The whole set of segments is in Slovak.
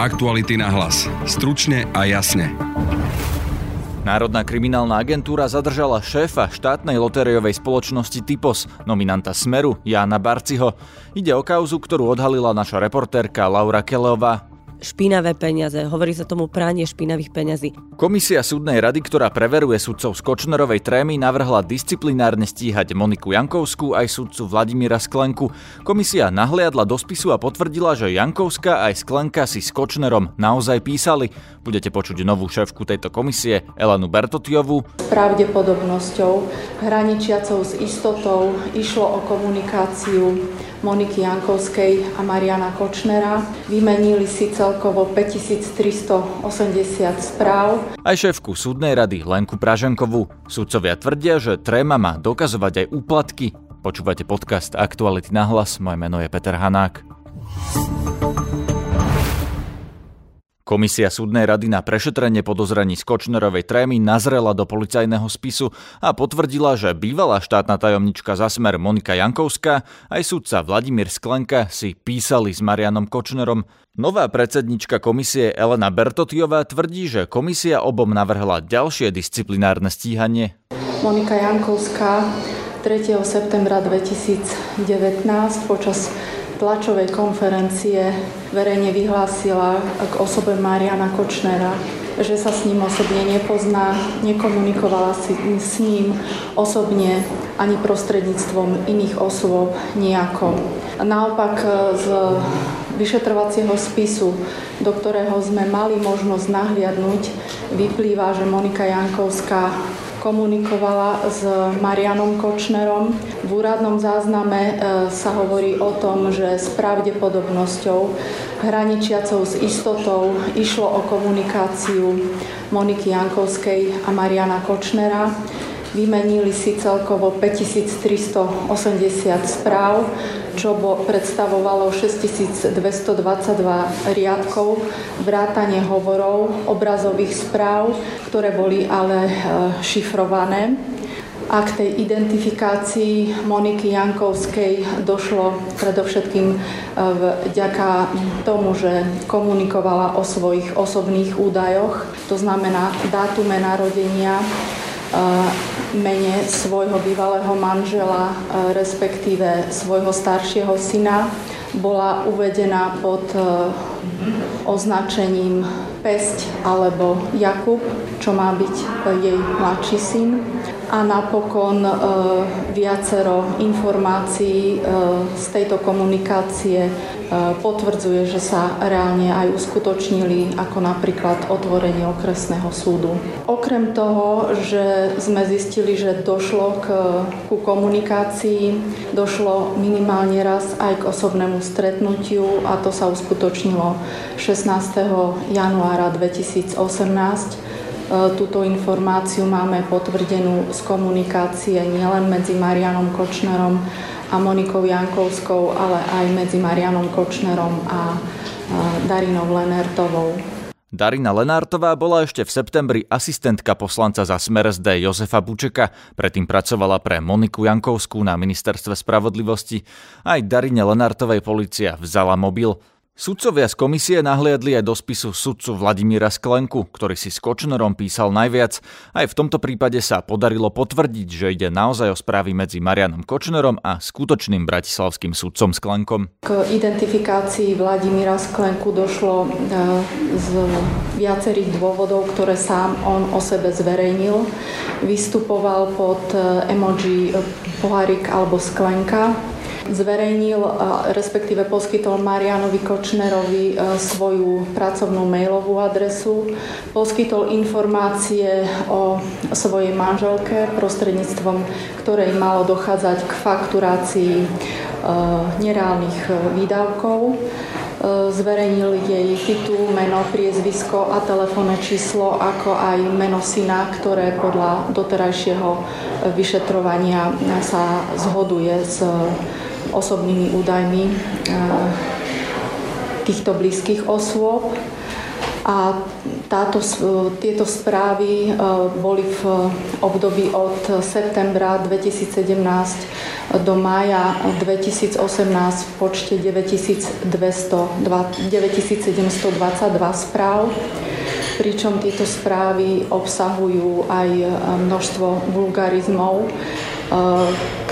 Aktuality na hlas. Stručne a jasne. Národná kriminálna agentúra zadržala šéfa štátnej lotériovej spoločnosti Tipos, nominanta Smeru Jána Barciho. Ide o kauzu, ktorú odhalila naša reportérka Laura Kelloová. Špinavé peniaze. Hovorí sa tomu pranie špinavých peňazí. Komisia súdnej rady, ktorá preveruje sudcov z Kočnerovej Threemy, navrhla disciplinárne stíhať Moniku Jankovskú aj sudcu Vladimíra Sklenku. Komisia nahliadla do spisu a potvrdila, že Jankovská aj Sklenka si s Kočnerom naozaj písali. Budete počuť novú šéfku tejto komisie, Elenu Berthotyovú. Pravdepodobnosťou, hraničiacou s istotou, išlo o komunikáciu Moniky Jankovskej a Mariana Kočnera. Vymenili si celkovo 5380 správ. Aj šéfku súdnej rady Lenku Praženkovú. Sudcovia tvrdia, že Threema má dokazovať aj úplatky. Počúvate podcast Aktuality na hlas. Moje meno je Peter Hanák. Komisia súdnej rady na prešetrenie podozrení z Kočnerovej Threemy nazrela do policajného spisu a potvrdila, že bývalá štátna tajomnička za Smer Monika Jankovská aj sudca Vladimír Sklenka si písali s Marianom Kočnerom. Nová predsednička komisie Elena Berthotyová tvrdí, že komisia obom navrhla ďalšie disciplinárne stíhanie. Monika Jankovská 3. septembra 2019 počas tlačovej konferencie verejne vyhlásila k osobe Mariana Kočnera, že sa s ním osobne nepozná, nekomunikovala si s ním osobne ani prostredníctvom iných osôb nejako. Naopak z vyšetrovacieho spisu, do ktorého sme mali možnosť nahliadnúť, vyplýva, že Monika Jankovská komunikovala s Marianom Kočnerom. V úradnom zázname sa hovorí o tom, že s pravdepodobnosťou, hraničiacou s istotou, išlo o komunikáciu Moniky Jankovskej a Mariana Kočnera. Vymenili si celkovo 5380 správ, čo predstavovalo 6222 riadkov, vrátane hovorov, obrazových správ, ktoré boli ale šifrované. A k tej identifikácii Moniky Jankovskej došlo predovšetkým vďaka tomu, že komunikovala o svojich osobných údajoch, to znamená dátume narodenia, mene svojho bývalého manžela, respektíve svojho staršieho syna, bola uvedená pod označením Pesť alebo Jakub, čo má byť jej mladší syn. A napokon viacero informácií z tejto komunikácie potvrdzuje, že sa reálne aj uskutočnili, ako napríklad otvorenie okresného súdu. Okrem toho, že sme zistili, že došlo ku komunikácii, došlo minimálne raz aj k osobnému stretnutiu a to sa uskutočnilo 16. januára 2018. Túto informáciu máme potvrdenú z komunikácie nielen medzi Marianom Kočnerom a Monikou Jankovskou, ale aj medzi Marianom Kočnerom a Darinou Lenártovou. Darina Lenártová bola ešte v septembri asistentka poslanca za Smer SD Jozefa Bučeka. Predtým pracovala pre Moniku Jankovskú na ministerstve spravodlivosti. Aj Darine Lenártovej polícia vzala mobil. Sudcovia z komisie nahliadli aj do spisu sudcu Vladimíra Sklenku, ktorý si s Kočnerom písal najviac. Aj v tomto prípade sa podarilo potvrdiť, že ide naozaj o správy medzi Marianom Kočnerom a skutočným bratislavským sudcom Sklenkom. K identifikácii Vladimíra Sklenku došlo z viacerých dôvodov, ktoré sám on o sebe zverejnil. Vystupoval pod emoji pohárik alebo sklenka. Zverejnil, respektíve poskytol Marianovi Kočnerovi svoju pracovnú mailovú adresu, poskytol informácie o svojej manželke, prostredníctvom ktorej malo dochádzať k fakturácii nereálnych výdavkov. Zverejnil jej titul, meno, priezvisko a telefónne číslo, ako aj meno syna, ktoré podľa doterajšieho vyšetrovania sa zhoduje s osobnými údajmi týchto blízkych osôb. A tieto správy boli v období od septembra 2017 do mája 2018 v počte 9722 správ, pričom tieto správy obsahujú aj množstvo vulgarizmov,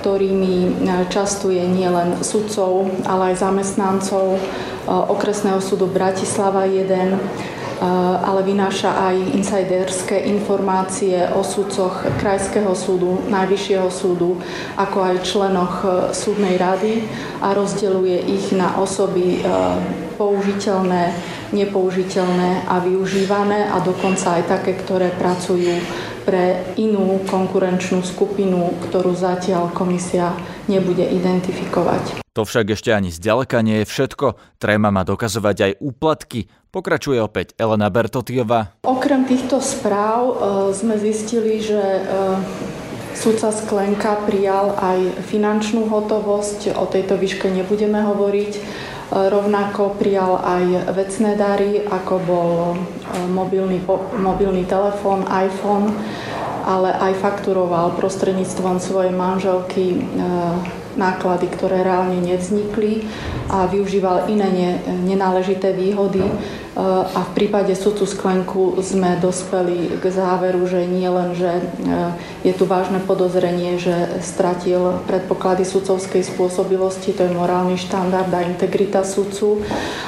ktorými častuje nielen sudcov, ale aj zamestnancov Okresného súdu Bratislava 1, ale vynáša aj insiderské informácie o sudcoch Krajského súdu, Najvyššieho súdu, ako aj členoch súdnej rady a rozdeľuje ich na osoby použiteľné, nepoužiteľné a využívané a dokonca aj také, ktoré pracujú pre inú konkurenčnú skupinu, ktorú zatiaľ komisia nebude identifikovať. To však ešte ani zďaleka nie je všetko. Threema má dokazovať aj úplatky. Pokračuje opäť Elena Berthotyová. Okrem týchto správ sme zistili, že sudca Sklenka prijal aj finančnú hotovosť. O tejto výške nebudeme hovoriť. Rovnako prijal aj vecné dary, ako bol mobilný telefón, iPhone, ale aj fakturoval prostredníctvom svojej manželky náklady, ktoré reálne nevznikli a využíval iné nenáležité výhody a v prípade sudcu Sklenku sme dospeli k záveru, že nie len, že je tu vážne podozrenie, že stratil predpoklady sudcovskej spôsobilosti, to je morálny štandard a integrita sudcu,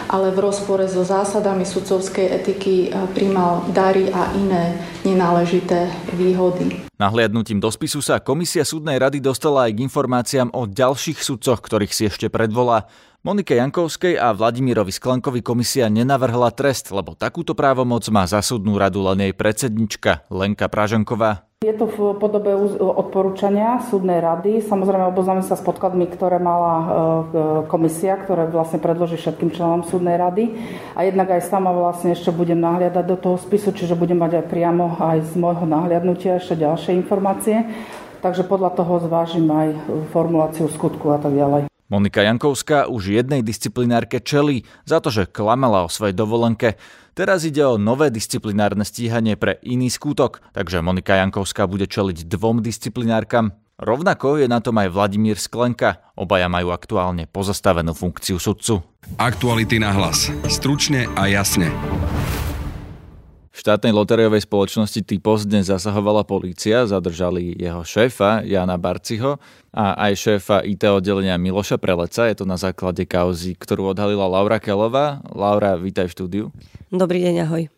ale v rozpore so zásadami sudcovskej etiky prijímal dary a iné nenáležité výhody. Nahliadnutím do spisu sa Komisia súdnej rady dostala aj k informáciám o ďalších sudcoch, ktorých si ešte predvolá. Monike Jankovskej a Vladimírovi Sklenkovi komisia nenavrhla trest, lebo takúto právomoc má za súdnu radu len jej predsednička Lenka Praženková. Je to v podobe odporúčania súdnej rady. Samozrejme oboznáme sa s podkladmi, ktoré mala komisia, ktoré vlastne predloží všetkým členom súdnej rady. A jednak aj sama vlastne ešte budem nahliadať do toho spisu, čiže budem mať aj priamo aj z môjho nahliadnutia ešte ďalšie informácie. Takže podľa toho zvážim aj formuláciu skutku a tak ďalej. Monika Jankovská už jednej disciplinárke čelí za to, že klamala o svojej dovolenke. Teraz ide o nové disciplinárne stíhanie pre iný skutok, takže Monika Jankovská bude čeliť 2 disciplinárkam. Rovnako je na tom aj Vladimír Sklenka. Obaja majú aktuálne pozastavenú funkciu sudcu. Aktuality na hlas. Stručne a jasne. V štátnej lotériovej spoločnosti Tipos dnes zasahovala polícia, zadržali jeho šéfa Jána Barciho a aj šéfa IT oddelenia Miloša Preleca. Je to na základe kauzy, ktorú odhalila Laura Kelloová. Laura, vítaj v štúdiu. Dobrý deň, ahoj.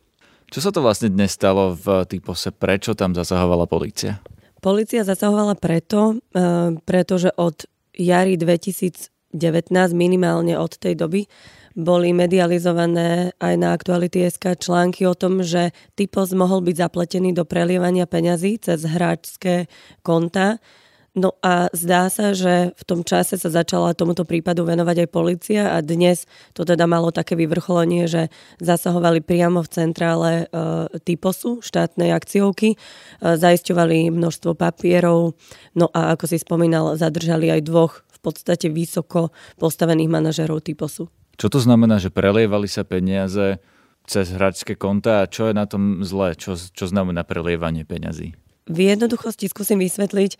Čo sa to vlastne dnes stalo v Tipose? Prečo tam zasahovala polícia? Polícia zasahovala pretože od jari 2019, minimálne od tej doby, boli medializované aj na Aktuality.sk články o tom, že Tipos mohol byť zapletený do prelievania peňazí cez hráčské konta. No a zdá sa, že v tom čase sa začala tomuto prípadu venovať aj polícia a dnes to teda malo také vyvrcholenie, že zasahovali priamo v centrále Tiposu, štátnej akciovky, zaisťovali množstvo papierov, no a ako si spomínal, zadržali aj 2 v podstate vysoko postavených manažerov Tiposu. Čo to znamená, že prelievali sa peniaze cez hráčske konta a čo je na tom zlé? Čo znamená prelievanie peňazí? V jednoduchosti skúsim vysvetliť.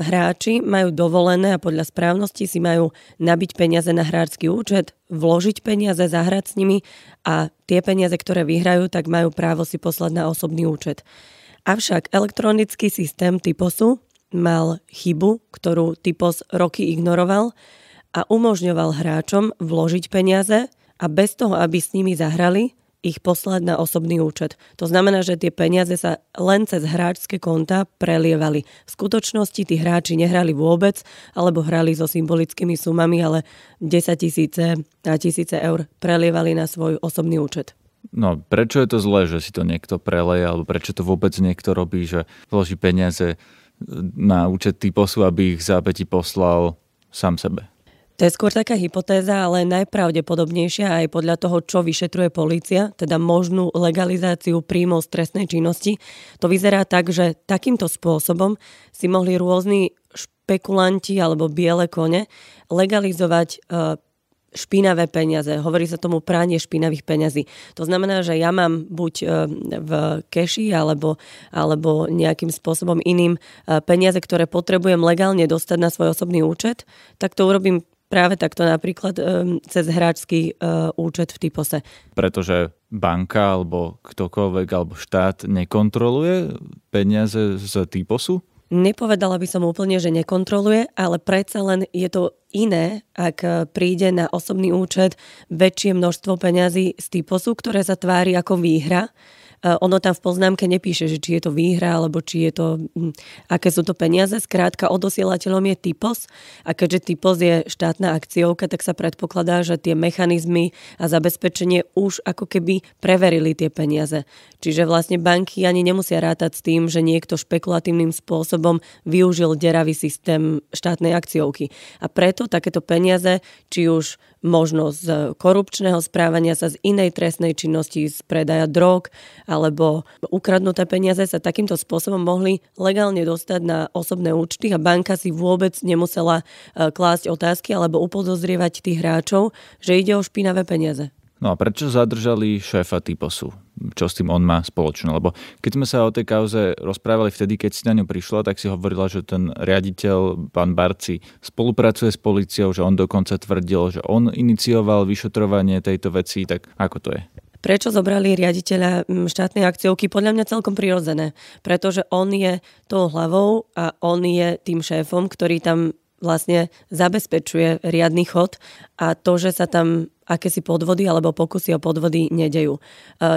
Hráči majú dovolené a podľa správnosti si majú nabiť peniaze na hráčsky účet, vložiť peniaze, zahrať s nimi a tie peniaze, ktoré vyhrajú, tak majú právo si poslať na osobný účet. Avšak elektronický systém Tiposu mal chybu, ktorú Tipos roky ignoroval, a umožňoval hráčom vložiť peniaze a bez toho, aby s nimi zahrali, ich poslať na osobný účet. To znamená, že tie peniaze sa len cez hráčske konta prelievali. V skutočnosti tí hráči nehrali vôbec, alebo hrali so symbolickými sumami, ale 10 000 a 1000 eur prelievali na svoj osobný účet. No, prečo je to zlé, že si to niekto preleje, alebo prečo to vôbec niekto robí, že vloží peniaze na účet Tiposu, aby ich zápäti poslal sám sebe? To je skôr taká hypotéza, ale najpravdepodobnejšia aj podľa toho, čo vyšetruje polícia, teda možnú legalizáciu príjmov z trestnej činnosti. To vyzerá tak, že takýmto spôsobom si mohli rôzni špekulanti alebo biele kone legalizovať špinavé peniaze. Hovorí sa tomu pranie špinavých peňazí. To znamená, že ja mám buď v keši alebo nejakým spôsobom iným peniaze, ktoré potrebujem legálne dostať na svoj osobný účet, tak to urobím práve takto napríklad cez hráčsky účet v Tipose. Pretože banka alebo ktokoľvek alebo štát nekontroluje peniaze z Tiposu? Nepovedala by som úplne, že nekontroluje, ale predsa len je to iné, ak príde na osobný účet väčšie množstvo peňazí z Tiposu, ktoré sa tvári ako výhra. Ono tam v poznámke nepíše, že či je to výhra, alebo či je to, aké sú to peniaze. Skrátka, odosielateľom je Tipos a keďže Tipos je štátna akciovka, tak sa predpokladá, že tie mechanizmy a zabezpečenie už ako keby preverili tie peniaze. Čiže vlastne banky ani nemusia rátať s tým, že niekto špekulatívnym spôsobom využil deravý systém štátnej akciovky. A preto takéto peniaze, či už možno z korupčného správania sa, z inej trestnej činnosti, z predaja drog alebo ukradnuté peniaze, sa takýmto spôsobom mohli legálne dostať na osobné účty a banka si vôbec nemusela klásť otázky alebo upodozrievať tých hráčov, že ide o špinavé peniaze. No a prečo zadržali šéfa Tiposu? Čo s tým on má spoločné? Lebo keď sme sa o tej kauze rozprávali vtedy, keď si na ňu prišla, tak si hovorila, že ten riaditeľ, pán Barczi, spolupracuje s políciou, že on dokonca tvrdil, že on inicioval vyšetrovanie tejto veci. Tak ako to je? Prečo zobrali riaditeľa štátnej akciovky? Podľa mňa celkom prirodzené. Pretože on je tou hlavou a on je tým šéfom, ktorý tam vlastne zabezpečuje riadny chod a to, že sa tam akési podvody alebo pokusy o podvody nedejú.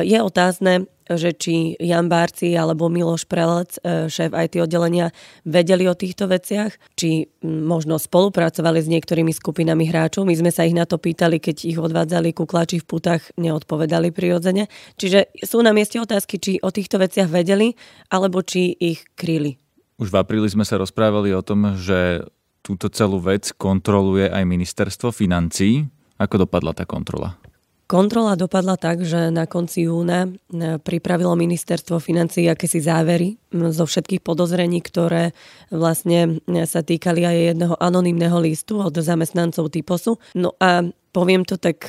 Je otázne, že či Ján Barczi alebo Miloš Prelec, šéf IT oddelenia, vedeli o týchto veciach, či možno spolupracovali s niektorými skupinami hráčov. My sme sa ich na to pýtali, keď ich odvádzali kuklači v putách, neodpovedali prirodzene. Čiže sú na mieste otázky, či o týchto veciach vedeli, alebo či ich kryli. Už v apríli sme sa rozprávali o tom, že túto celú vec kontroluje aj ministerstvo financií. Ako dopadla tá kontrola? Kontrola dopadla tak, že na konci júna pripravilo ministerstvo financií akési závery zo všetkých podozrení, ktoré vlastne sa týkali aj jedného anonymného listu od zamestnancov Tiposu. No a poviem to tak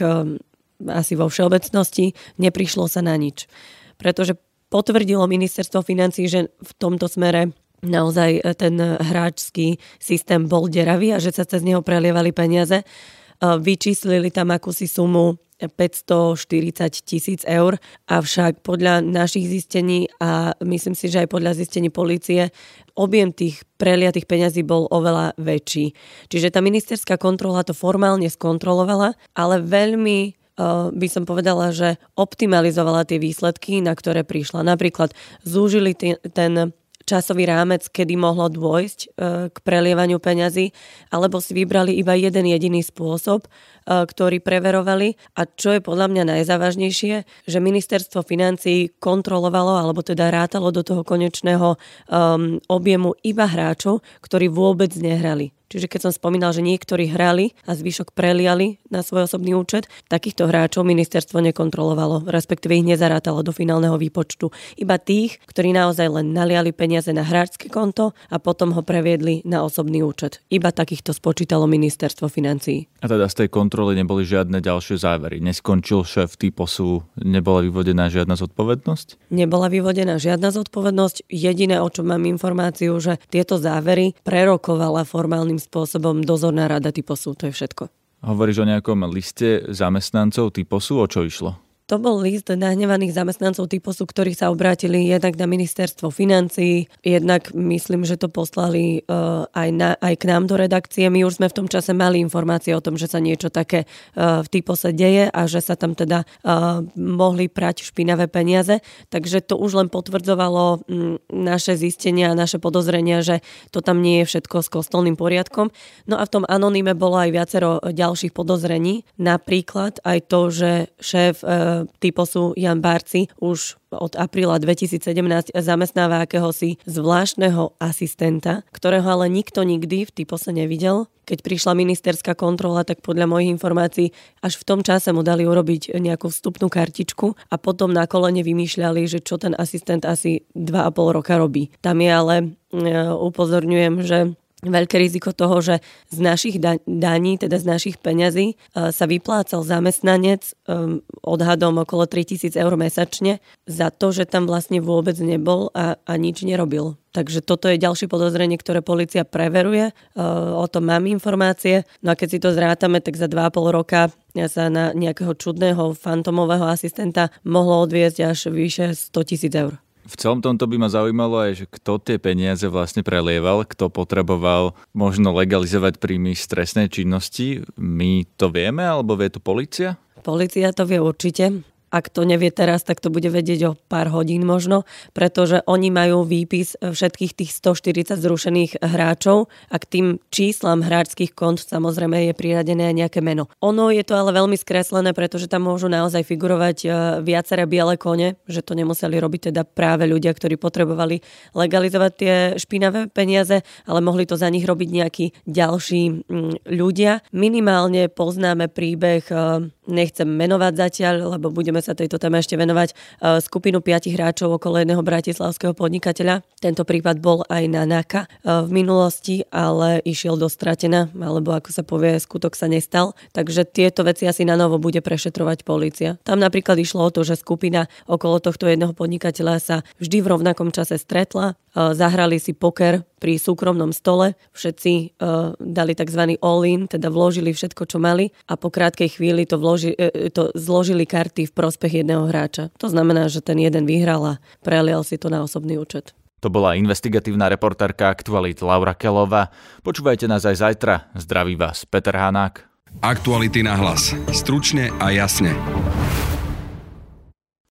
asi vo všeobecnosti, neprišlo sa na nič. Pretože potvrdilo ministerstvo financií, že v tomto smere naozaj ten hráčský systém bol deravý a že sa cez neho prelievali peniaze. Vyčíslili tam akúsi sumu 540 000 eur, avšak podľa našich zistení a myslím si, že aj podľa zistení polície objem tých preliatých peňazí bol oveľa väčší. Čiže tá ministerská kontrola to formálne skontrolovala, ale veľmi by som povedala, že optimalizovala tie výsledky, na ktoré prišla. Napríklad zúžili ten časový rámec, kedy mohlo dôjsť k prelievaniu peňazí, alebo si vybrali iba jeden jediný spôsob, ktorý preverovali. A čo je podľa mňa najzávažnejšie, že ministerstvo financií kontrolovalo, alebo teda rátalo do toho konečného objemu iba hráčov, ktorí vôbec nehrali. Čiže keď som spomínal, že niektorí hrali a zvyšok preliali na svoj osobný účet, takýchto hráčov ministerstvo nekontrolovalo, respektíve ich nezarátalo do finálneho výpočtu. Iba tých, ktorí naozaj len naliali peniaze na hráčské konto a potom ho previedli na osobný účet. Iba takýchto spočítalo ministerstvo financií. A teda z tej kontroly neboli žiadne ďalšie závery. Neskončil šéf Tiposu, nebola vyvodená žiadna zodpovednosť? Nebola vyvodená žiadna zodpovednosť. Jediné, o čom mám informáciu, že tieto závery prerokovala formálnym spôsobom dozorná rada Tiposu, to je všetko. Hovoríš o nejakom liste zamestnancov Tiposu, o čo išlo? To bol list nahnevaných zamestnancov Tiposu, ktorí sa obrátili jednak na ministerstvo financií, jednak myslím, že to poslali aj k nám do redakcie. My už sme v tom čase mali informácie o tom, že sa niečo také v Tipose deje a že sa tam teda mohli prať špinavé peniaze. Takže to už len potvrdzovalo naše zistenia a naše podozrenia, že to tam nie je všetko s kostolným poriadkom. No a v tom anoníme bolo aj viacero ďalších podozrení. Napríklad aj to, že šéf Tiposu Ján Barczi už od apríla 2017 zamestnáva akéhosi zvláštneho asistenta, ktorého ale nikto nikdy v Tipose nevidel. Keď prišla ministerská kontrola, tak podľa mojich informácií až v tom čase mu dali urobiť nejakú vstupnú kartičku a potom na kolene vymýšľali, že čo ten asistent asi 2,5 roka robí. Tam je ale, upozorňujem, že veľké riziko toho, že z našich daní, teda z našich peňazí sa vyplácal zamestnanec odhadom okolo 3 000 eur mesačne za to, že tam vlastne vôbec nebol a nič nerobil. Takže toto je ďalšie podozrenie, ktoré polícia preveruje. O tom mám informácie. No a keď si to zrátame, tak za 2,5 roka sa na nejakého čudného fantomového asistenta mohlo odviesť až vyše 100 000 eur. V celom tomto by ma zaujímalo aj, že kto tie peniaze vlastne prelieval, kto potreboval možno legalizovať príjmy z trestnej činnosti. My to vieme, alebo vie to polícia? Polícia to vie určite. Ak to nevie teraz, tak to bude vedieť o pár hodín možno, pretože oni majú výpis všetkých tých 140 zrušených hráčov a k tým číslam hráčských kont samozrejme je priradené aj nejaké meno. Ono je to ale veľmi skreslené, pretože tam môžu naozaj figurovať viaceré biele kone, že to nemuseli robiť teda práve ľudia, ktorí potrebovali legalizovať tie špinavé peniaze, ale mohli to za nich robiť nejakí ďalší ľudia. Minimálne poznáme príbeh, nechcem menovať zatiaľ, lebo budeme sa tejto téme ešte venovať, skupinu 5 hráčov okolo jedného bratislavského podnikateľa. Tento prípad bol aj na NAKA v minulosti, ale išiel do stratená, alebo ako sa povie, skutok sa nestal. Takže tieto veci asi na novo bude prešetrovať polícia. Tam napríklad išlo o to, že skupina okolo tohto jedného podnikateľa sa vždy v rovnakom čase stretla, zahrali si poker pri súkromnom stole, všetci dali tzv. all-in, teda vložili všetko, čo mali a po krátkej chvíli to zložili karty v prospech jedného hráča. To znamená, že ten jeden vyhral a prelial si to na osobný účet. To bola investigatívna reportérka Aktualít Laura Kelloová. Počúvajte nás aj zajtra. Zdraví vás Peter Hanák. Aktuality na hlas. Stručne a jasne.